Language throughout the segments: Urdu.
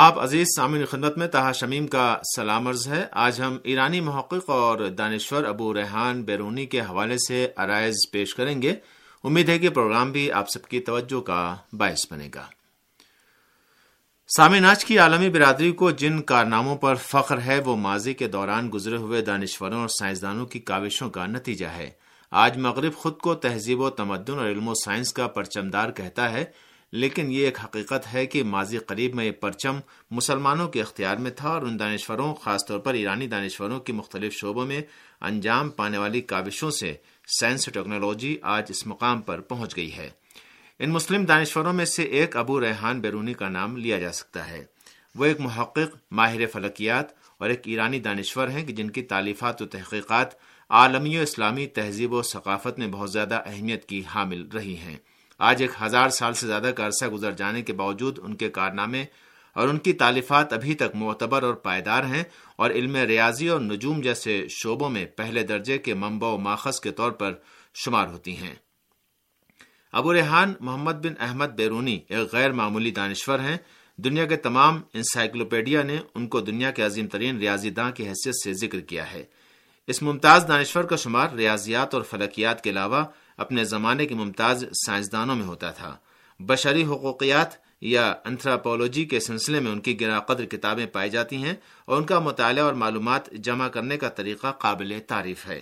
آپ عزیز سامعین خدمت میں طاہر شمیم کا سلام عرض ہے. آج ہم ایرانی محقق اور دانشور ابو ریحان بیرونی کے حوالے سے عرائض پیش کریں گے. امید ہے کہ پروگرام بھی آپ سب کی توجہ کا باعث بنے گا. سامعین، آج کی عالمی برادری کو جن کارناموں پر فخر ہے وہ ماضی کے دوران گزرے ہوئے دانشوروں اور سائنسدانوں کی کاوشوں کا نتیجہ ہے. آج مغرب خود کو تہذیب و تمدن اور علم و سائنس کا پرچمدار کہتا ہے، لیکن یہ ایک حقیقت ہے کہ ماضی قریب میں یہ پرچم مسلمانوں کے اختیار میں تھا اور ان دانشوروں، خاص طور پر ایرانی دانشوروں کی مختلف شعبوں میں انجام پانے والی کاوشوں سے سائنس اور ٹیکنالوجی آج اس مقام پر پہنچ گئی ہے. ان مسلم دانشوروں میں سے ایک ابو ریحان بیرونی کا نام لیا جا سکتا ہے. وہ ایک محقق، ماہر فلکیات اور ایک ایرانی دانشور ہیں کہ جن کی تالیفات و تحقیقات عالمی و اسلامی تہذیب و ثقافت میں بہت زیادہ اہمیت کی حامل رہی ہیں. آج 1000 سال سے زیادہ کا عرصہ گزر جانے کے باوجود ان کے کارنامے اور ان کی تالیفات ابھی تک معتبر اور پائیدار ہیں اور علم ریاضی اور نجوم جیسے شعبوں میں پہلے درجے کے منبع و ماخذ کے طور پر شمار ہوتی ہیں. ابو ریحان محمد بن احمد بیرونی ایک غیر معمولی دانشور ہیں. دنیا کے تمام انسائیکلوپیڈیا نے ان کو دنیا کے عظیم ترین ریاضی داں کی حیثیت سے ذکر کیا ہے. اس ممتاز دانشور کا شمار ریاضیات اور فلکیات کے علاوہ اپنے زمانے کے ممتاز سائنسدانوں میں ہوتا تھا. بشری حقوقیات یا انتھراپولوجی کے سلسلے میں ان کی گراں قدر کتابیں پائی جاتی ہیں اور ان کا مطالعہ اور معلومات جمع کرنے کا طریقہ قابل تعریف ہے.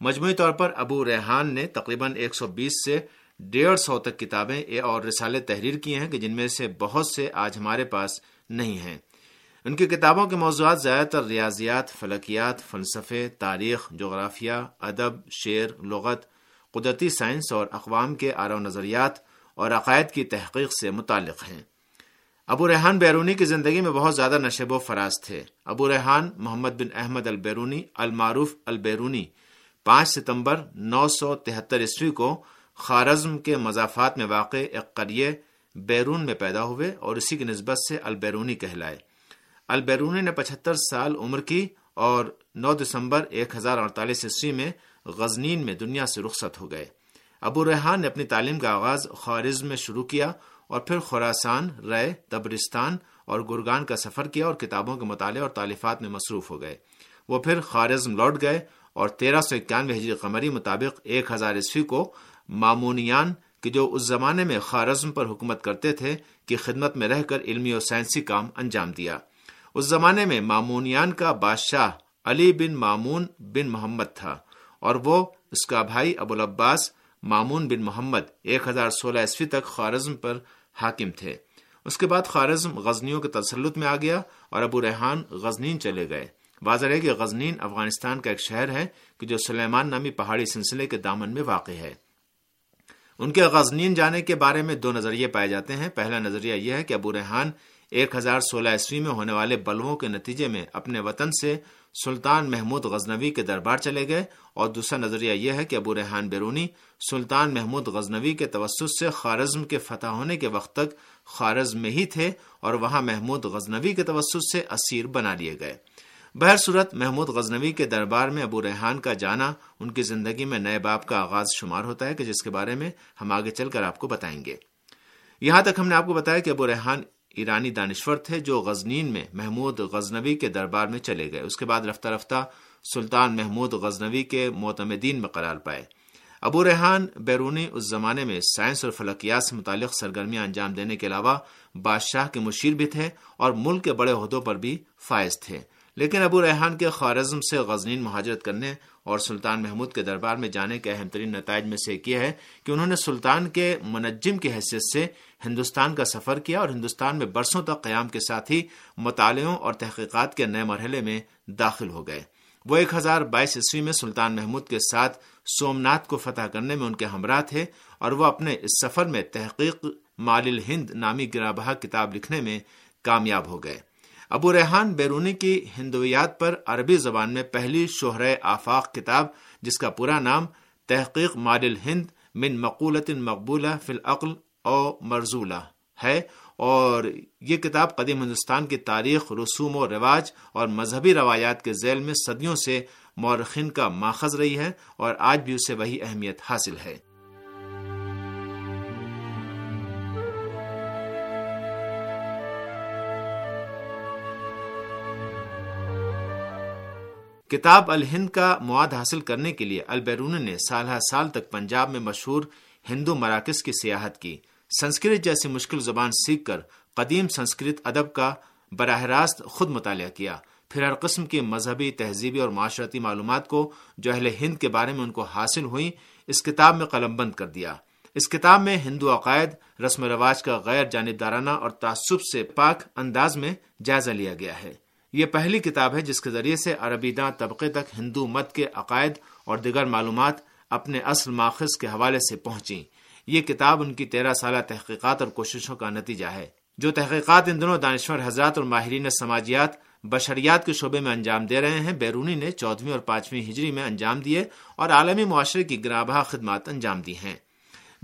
مجموعی طور پر ابو ریحان نے تقریباً 120 سے 150 تک کتابیں اور رسالے تحریر کیے ہیں کہ جن میں سے بہت سے آج ہمارے پاس نہیں ہیں. ان کی کتابوں کے موضوعات زیادہ تر ریاضیات، فلکیات، فلسفے، تاریخ، جغرافیہ، ادب، شعر، لغت، قدرتی سائنس اور اقوام کے آراء و نظریات اور عقائد کی تحقیق سے متعلق ہیں. ابو ریحان بیرونی کی زندگی میں بہت زیادہ نشیب و فراز تھے. ابو ریحان محمد بن احمد البیرونی المعروف البیرونی 5 ستمبر 973 عیسوی کو خارزم کے مضافات میں واقع ایک قریے بیرون میں پیدا ہوئے اور اسی کی نسبت سے البیرونی کہلائے. البیرونی نے 75 سال عمر کی اور 9 دسمبر 1048 عیسوی میں غزنین میں دنیا سے رخصت ہو گئے. ابو ریحان نے اپنی تعلیم کا آغاز خارزم میں شروع کیا اور پھر خوراسان، رائے، تبرستان اور گرگان کا سفر کیا اور کتابوں کے مطالعے اور تالیفات میں مصروف ہو گئے. وہ پھر خارزم لوٹ گئے اور 1391 ہجری قمری مطابق 1000 عیسوی کو مامونیان، کہ جو اس زمانے میں خارزم پر حکومت کرتے تھے، کی خدمت میں رہ کر علمی اور سائنسی کام انجام دیا. اس زمانے میں مامونیان کا بادشاہ علی بن مامون بن محمد تھا اور وہ اس کا بھائی ابو العباس مامون بن محمد 1016 عیسوی تک خارزم پر حاکم تھے. اس کے بعد خارزم غزنیوں کے تسلط میں آ گیا اور ابو ریحان غزنین چلے گئے. واضح ہے کہ غزنین افغانستان کا ایک شہر ہے کہ جو سلیمان نامی پہاڑی سلسلے کے دامن میں واقع ہے. ان کے غزنین جانے کے بارے میں 2 نظریے پائے جاتے ہیں. پہلا نظریہ یہ ہے کہ ابو ریحان 1016 عیسوی میں ہونے والے بلووں کے نتیجے میں اپنے وطن سے سلطان محمود غزنوی کے دربار چلے گئے، اور دوسرا نظریہ یہ ہے کہ ابو ریحان بیرونی سلطان محمود غزنوی کے توسط سے خارزم کے فتح ہونے کے وقت تک خارزم میں ہی تھے اور وہاں محمود غزنوی کے توسط سے اسیر بنا لیے گئے. بہر صورت محمود غزنوی کے دربار میں ابو ریحان کا جانا ان کی زندگی میں نئے باب کا آغاز شمار ہوتا ہے، کہ جس کے بارے میں ہم آگے چل کر آپ کو بتائیں گے. یہاں تک ہم نے آپ کو بتایا کہ ابو ریحان ایرانی دانشور تھے جو غزنین میں محمود غزنوی کے دربار میں چلے گئے. اس کے بعد رفتہ رفتہ سلطان محمود غزنوی کے معتمدین میں قرار پائے. ابو ریحان بیرونی اس زمانے میں سائنس اور فلکیات سے متعلق سرگرمیاں انجام دینے کے علاوہ بادشاہ کے مشیر بھی تھے اور ملک کے بڑے عہدوں پر بھی فائز تھے. لیکن ابو ریحان کے خارزم سے غزنین مہاجرت کرنے اور سلطان محمود کے دربار میں جانے کے اہم ترین نتائج میں سے یہ ہے کہ انہوں نے سلطان کے منجم کی حیثیت سے ہندوستان کا سفر کیا اور ہندوستان میں برسوں تک قیام کے ساتھ ہی مطالعوں اور تحقیقات کے نئے مرحلے میں داخل ہو گئے. وہ 1022 عیسوی میں سلطان محمود کے ساتھ سومنات کو فتح کرنے میں ان کے ہمراہ تھے اور وہ اپنے اس سفر میں تحقیق ما للہند نامی گراں بہا کتاب لکھنے میں کامیاب ہو گئے. ابو ریحان بیرونی کی ہندویات پر عربی زبان میں پہلی شہرۂ آفاق کتاب، جس کا پورا نام تحقیق ما للہند من مقولۃ مقبولۃ فی العقل او مرذولۃ ہے، اور یہ کتاب قدیم ہندوستان کی تاریخ، رسوم و رواج اور مذہبی روایات کے ذیل میں صدیوں سے مورخین کا ماخذ رہی ہے اور آج بھی اسے وہی اہمیت حاصل ہے. کتاب الہند کا مواد حاصل کرنے کے لیے البیرونی نے سالہ سال تک پنجاب میں مشہور ہندو مراکز کی سیاحت کی، سنسکرت جیسی مشکل زبان سیکھ کر قدیم سنسکرت ادب کا براہ راست خود مطالعہ کیا، پھر ہر قسم کی مذہبی، تہذیبی اور معاشرتی معلومات کو جو اہل ہند کے بارے میں ان کو حاصل ہوئیں اس کتاب میں قلم بند کر دیا۔ اس کتاب میں ہندو عقائد، رسم و رواج کا غیر جانبدارانہ اور تعصب سے پاک انداز میں جائزہ لیا گیا ہے۔ یہ پہلی کتاب ہے جس کے ذریعے سے عربی داں طبقے تک ہندو مت کے عقائد اور دیگر معلومات اپنے اصل ماخذ کے حوالے سے پہنچیں۔ یہ کتاب ان کی 13 سالہ تحقیقات اور کوششوں کا نتیجہ ہے، جو تحقیقات ان دونوں دانشور حضرات اور ماہرین سماجیات بشریات کے شعبے میں انجام دے رہے ہیں، بیرونی نے 14ویں اور 5ویں ہجری میں انجام دیے اور عالمی معاشرے کی گراں بہا خدمات انجام دی ہیں۔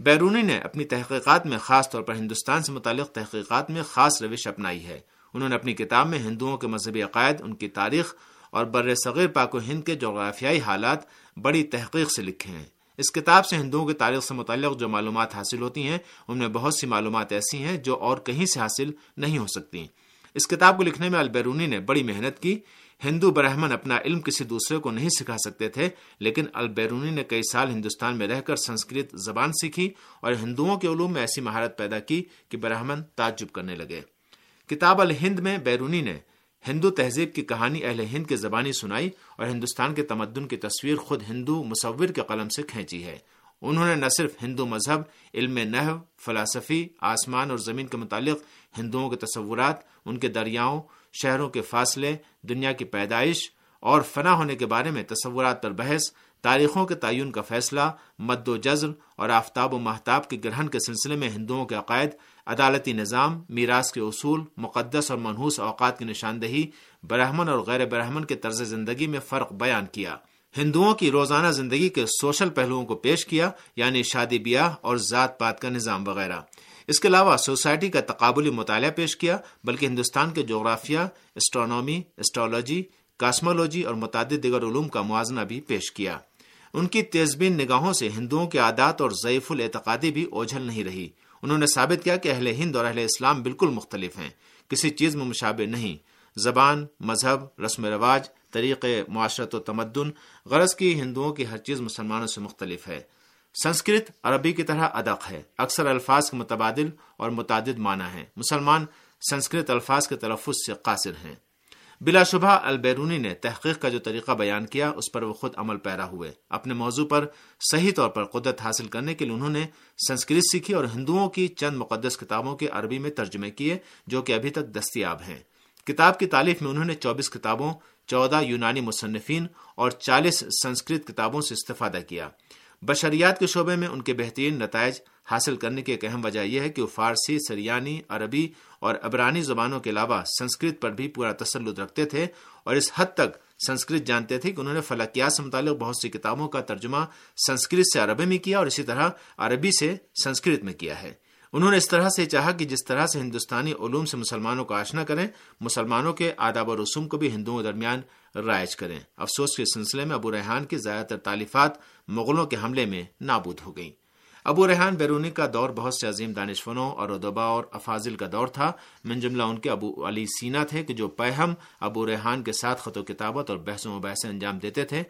بیرونی نے اپنی تحقیقات میں، خاص طور پر ہندوستان سے متعلق تحقیقات میں، خاص روش اپنائی ہے۔ انہوں نے اپنی کتاب میں ہندوؤں کے مذہبی عقائد، ان کی تاریخ اور بر صغیر پاک و ہند کے جغرافیائی حالات بڑی تحقیق سے لکھے ہیں۔ اس کتاب سے ہندوؤں کی تاریخ سے متعلق جو معلومات حاصل ہوتی ہیں ان میں بہت سی معلومات ایسی ہیں جو اور کہیں سے حاصل نہیں ہو سکتی۔ اس کتاب کو لکھنے میں البیرونی نے بڑی محنت کی۔ ہندو برہمن اپنا علم کسی دوسرے کو نہیں سکھا سکتے تھے، لیکن البیرونی نے کئی سال ہندوستان میں رہ کر سنسکرت زبان سیکھی اور ہندوؤں کے علوم میں ایسی مہارت پیدا کی کہ برہمن تعجب کرنے لگے۔ کتاب الہند میں بیرونی نے ہندو تہذیب کی کہانی اہل ہند کے زبانی سنائی اور ہندوستان کے تمدن کی تصویر خود ہندو مصور کے قلم سے کھینچی ہے۔ انہوں نے نہ صرف ہندو مذہب، علم نحو، فلسفی، آسمان اور زمین کے متعلق ہندوؤں کے تصورات، ان کے دریاؤں، شہروں کے فاصلے، دنیا کی پیدائش اور فنا ہونے کے بارے میں تصورات پر بحث، تاریخوں کے تعین کا فیصلہ، مد و جزر اور آفتاب و مہتاب کے گرہن کے سلسلے میں ہندوؤں کے عقائد، عدالتی نظام، میراث کے اصول، مقدس اور منحوس اوقات کی نشاندہی، برہمن اور غیر برہمن کے طرز زندگی میں فرق بیان کیا، ہندوؤں کی روزانہ زندگی کے سوشل پہلوؤں کو پیش کیا، یعنی شادی بیاہ اور ذات پات کا نظام وغیرہ۔ اس کے علاوہ سوسائٹی کا تقابلی مطالعہ پیش کیا، بلکہ ہندوستان کے جغرافیہ، اسٹرانومی، اسٹرالوجی، کاسمولوجی اور متعدد دیگر علوم کا موازنہ بھی پیش کیا۔ ان کی تیز بین نگاہوں سے ہندوؤں کے عادات اور ضعیف الاعتقادی بھی اوجھل نہیں رہی۔ انہوں نے ثابت کیا کہ اہل ہند اور اہل اسلام بالکل مختلف ہیں، کسی چیز میں مشابہ نہیں، زبان، مذہب، رسم رواج، طریقے معاشرت و تمدن، غرض کی ہندوؤں کی ہر چیز مسلمانوں سے مختلف ہے۔ سنسکرت عربی کی طرح ادق ہے، اکثر الفاظ کے متبادل اور متعدد معنی ہیں، مسلمان سنسکرت الفاظ کے تلفظ سے قاصر ہیں۔ بلا شبہ البیرونی نے تحقیق کا جو طریقہ بیان کیا اس پر وہ خود عمل پیرا ہوئے۔ اپنے موضوع پر صحیح طور پر قدرت حاصل کرنے کے لیے انہوں نے سنسکرت سیکھی اور ہندوؤں کی چند مقدس کتابوں کے عربی میں ترجمے کیے جو کہ ابھی تک دستیاب ہیں۔ کتاب کی تالیف میں انہوں نے 24 کتابوں، 14 یونانی مصنفین اور 40 سنسکرت کتابوں سے استفادہ کیا۔ بشریات کے شعبے میں ان کے بہترین نتائج حاصل کرنے کی ایک اہم وجہ یہ ہے کہ وہ فارسی، سریانی، عربی اور عبرانی زبانوں کے علاوہ سنسکرت پر بھی پورا تسلط رکھتے تھے اور اس حد تک سنسکرت جانتے تھے کہ انہوں نے فلکیات سے متعلق بہت سی کتابوں کا ترجمہ سنسکرت سے عربی میں کیا اور اسی طرح عربی سے سنسکرت میں کیا ہے۔ انہوں نے اس طرح سے چاہا کہ جس طرح سے ہندوستانی علوم سے مسلمانوں کو آشنا کریں، مسلمانوں کے آداب و رسوم کو بھی ہندوؤں کے درمیان رائج کریں۔ افسوس کے سلسلے میں ابو ریحان کی زیادہ تر تالیفات مغلوں کے حملے میں نابود ہو گئیں۔ ابو ریحان بیرونی کا دور بہت سے عظیم دانشوروں اور ادبا اور افاضل کا دور تھا، من جملہ ان کے ابو علی سینا تھے کہ جو پیہم ابو ریحان کے ساتھ خط و کتابت اور بحث و مباحثے انجام دیتے تھے،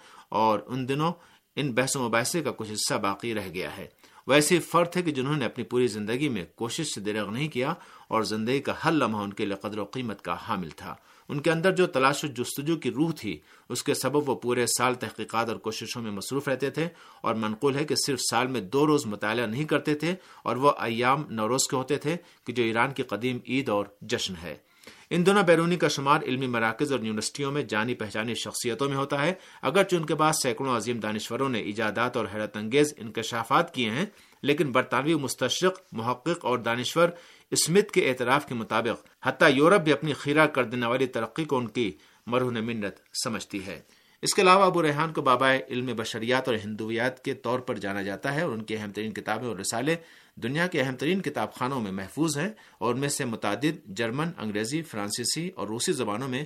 اور ان دنوں ان بحث و مباحثے کا کچھ حصہ باقی رہ گیا ہے۔ وہ ایسے فرد تھے کہ جنہوں نے اپنی پوری زندگی میں کوشش سے درغ نہیں کیا اور زندگی کا ہر لمحہ ان کے لیے قدر و قیمت کا حامل تھا۔ ان کے اندر جو تلاش و جستجو کی روح تھی اس کے سبب وہ پورے سال تحقیقات اور کوششوں میں مصروف رہتے تھے، اور منقول ہے کہ صرف سال میں 2 روز مطالعہ نہیں کرتے تھے، اور وہ ایام نوروز کے ہوتے تھے کہ جو ایران کی قدیم عید اور جشن ہے۔ ان دونوں بیرونی کا شمار علمی مراکز اور یونیورسٹیوں میں جانی پہچانی شخصیتوں میں ہوتا ہے، اگرچہ ان کے بعد سینکڑوں عظیم دانشوروں نے ایجادات اور حیرت انگیز انکشافات کیے ہیں، لیکن برطانوی مستشرق، محقق اور دانشور اسمتھ کے اعتراف کے مطابق حتیٰ یورپ بھی اپنی خیرہ کر دینے والی ترقی کو ان کی مرہون منت سمجھتی ہے۔ اس کے علاوہ ابو ریحان کو بابائے علم بشریات اور ہندویات کے طور پر جانا جاتا ہے، اور ان کی اہم ترین کتابیں اور رسالے دنیا کے اہم ترین کتاب خانوں میں محفوظ ہیں، اور ان میں سے متعدد جرمن، انگریزی، فرانسیسی اور روسی زبانوں میں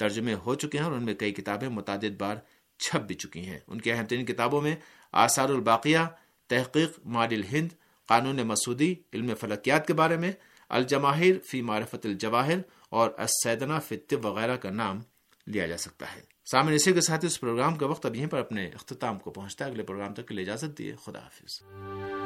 ترجمے ہو چکے ہیں، اور ان میں کئی کتابیں متعدد بار چھپ بھی چکی ہیں۔ ان کی اہم ترین کتابوں میں آثار الباقیہ، تحقیق ما للہند، قانون مسعودی، علم فلکیات کے بارے میں، الجماہر فی معرفت الجواہر اور السیدنا فطب وغیرہ کا نام لیا جا سکتا ہے۔ سامعین، اسی کے ساتھ اس پروگرام کا وقت اب یہیں پر اپنے اختتام کو پہنچتا ہے. اگلے پروگرام تک کے لیے اجازت دیے، خدا حافظ.